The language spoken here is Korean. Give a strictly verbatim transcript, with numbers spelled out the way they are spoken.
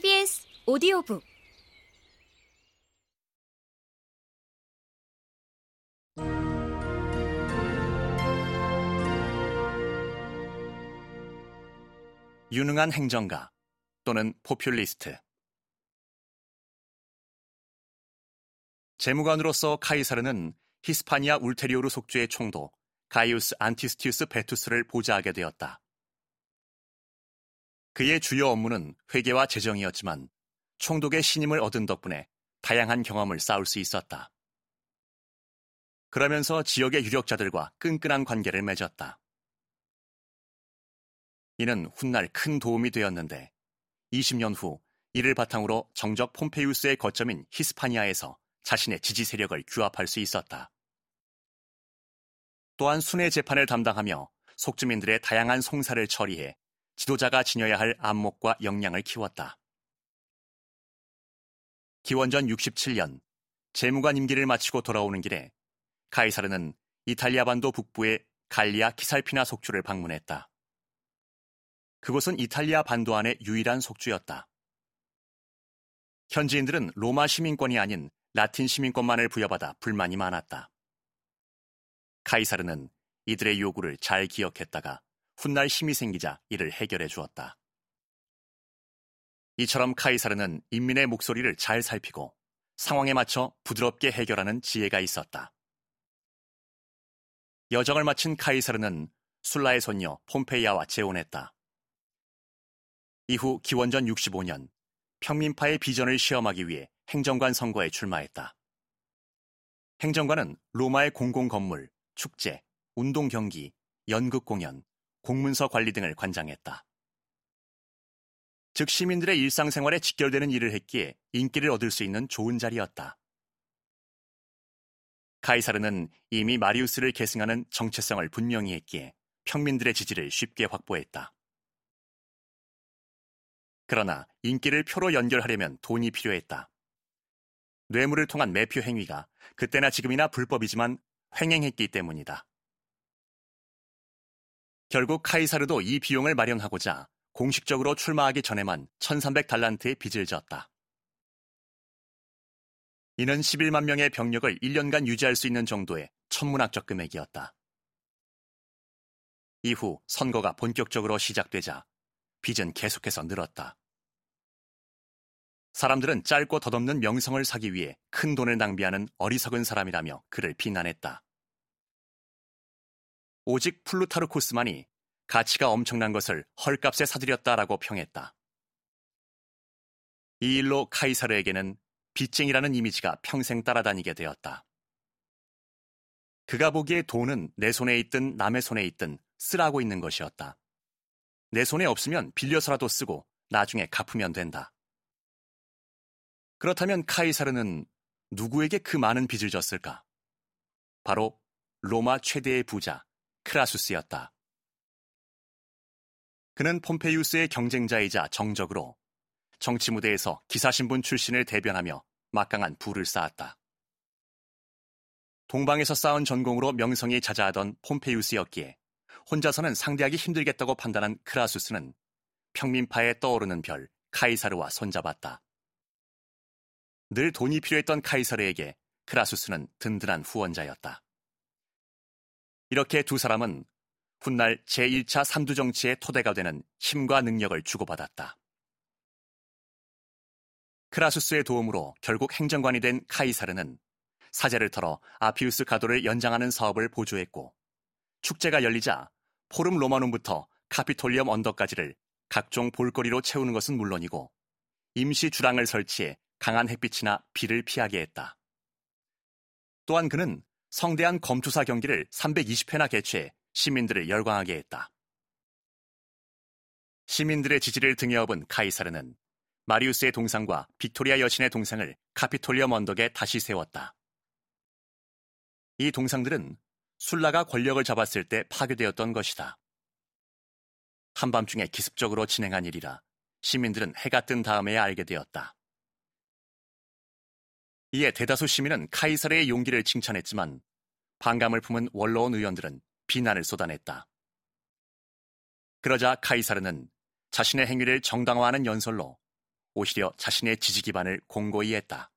케이비에스 오디오북 유능한 행정가 또는 포퓰리스트. 재무관으로서 카이사르는 히스파니아 울테리오르 속주의 총독 가이우스 안티스티우스 베투스를 보좌하게 되었다. 그의 주요 업무는 회계와 재정이었지만 총독의 신임을 얻은 덕분에 다양한 경험을 쌓을 수 있었다. 그러면서 지역의 유력자들과 끈끈한 관계를 맺었다. 이는 훗날 큰 도움이 되었는데 이십 년 후 이를 바탕으로 정적 폼페이우스의 거점인 히스파니아에서 자신의 지지 세력을 규합할 수 있었다. 또한 순회 재판을 담당하며 속주민들의 다양한 송사를 처리해 지도자가 지녀야 할 안목과 역량을 키웠다. 기원전 육십칠 년 재무관 임기를 마치고 돌아오는 길에 카이사르는 이탈리아 반도 북부의 갈리아 키살피나 속주를 방문했다. 그곳은 이탈리아 반도 안의 유일한 속주였다. 현지인들은 로마 시민권이 아닌 라틴 시민권만을 부여받아 불만이 많았다. 카이사르는 이들의 요구를 잘 기억했다가 훗날 힘이 생기자 이를 해결해 주었다. 이처럼 카이사르는 인민의 목소리를 잘 살피고 상황에 맞춰 부드럽게 해결하는 지혜가 있었다. 여정을 마친 카이사르는 술라의 손녀 폼페이아와 재혼했다. 이후 기원전 육십오 년 평민파의 비전을 시험하기 위해 행정관 선거에 출마했다. 행정관은 로마의 공공건물, 축제, 운동경기, 연극공연, 공문서 관리 등을 관장했다. 즉 시민들의 일상생활에 직결되는 일을 했기에 인기를 얻을 수 있는 좋은 자리였다. 카이사르는 이미 마리우스를 계승하는 정체성을 분명히 했기에 평민들의 지지를 쉽게 확보했다. 그러나 인기를 표로 연결하려면 돈이 필요했다. 뇌물을 통한 매표 행위가 그때나 지금이나 불법이지만 횡행했기 때문이다. 결국 카이사르도 이 비용을 마련하고자 공식적으로 출마하기 전에만 천삼백 달란트의 빚을 졌다. 이는 십일만 명의 병력을 일 년간 유지할 수 있는 정도의 천문학적 금액이었다. 이후 선거가 본격적으로 시작되자 빚은 계속해서 늘었다. 사람들은 짧고 덧없는 명성을 사기 위해 큰 돈을 낭비하는 어리석은 사람이라며 그를 비난했다. 오직 플루타르코스만이 가치가 엄청난 것을 헐값에 사들였다라고 평했다. 이 일로 카이사르에게는 빚쟁이라는 이미지가 평생 따라다니게 되었다. 그가 보기에 돈은 내 손에 있든 남의 손에 있든 쓰라고 있는 것이었다. 내 손에 없으면 빌려서라도 쓰고 나중에 갚으면 된다. 그렇다면 카이사르는 누구에게 그 많은 빚을 졌을까? 바로 로마 최대의 부자 크라수스였다. 그는 폼페이우스의 경쟁자이자 정적으로 정치 무대에서 기사신분 출신을 대변하며 막강한 부를 쌓았다. 동방에서 쌓은 전공으로 명성이 자자하던 폼페이우스였기에 혼자서는 상대하기 힘들겠다고 판단한 크라수스는 평민파에 떠오르는 별 카이사르와 손잡았다. 늘 돈이 필요했던 카이사르에게 크라수스는 든든한 후원자였다. 이렇게 두 사람은 훗날 제일 차 삼두 정치의 토대가 되는 힘과 능력을 주고받았다. 크라수스의 도움으로 결국 행정관이 된 카이사르는 사제를 털어 아피우스 가도를 연장하는 사업을 보조했고 축제가 열리자 포름 로마눔부터 카피톨리엄 언덕까지를 각종 볼거리로 채우는 것은 물론이고 임시 주랑을 설치해 강한 햇빛이나 비를 피하게 했다. 또한 그는 성대한 검투사 경기를 삼백이십 회나 개최해 시민들을 열광하게 했다. 시민들의 지지를 등에 업은 카이사르는 마리우스의 동상과 빅토리아 여신의 동상을 카피톨리엄 언덕에 다시 세웠다. 이 동상들은 술라가 권력을 잡았을 때 파괴되었던 것이다. 한밤중에 기습적으로 진행한 일이라 시민들은 해가 뜬 다음에야 알게 되었다. 이에 대다수 시민은 카이사르의 용기를 칭찬했지만 반감을 품은 원로원 의원들은 비난을 쏟아냈다. 그러자 카이사르는 자신의 행위를 정당화하는 연설로 오히려 자신의 지지 기반을 공고히 했다.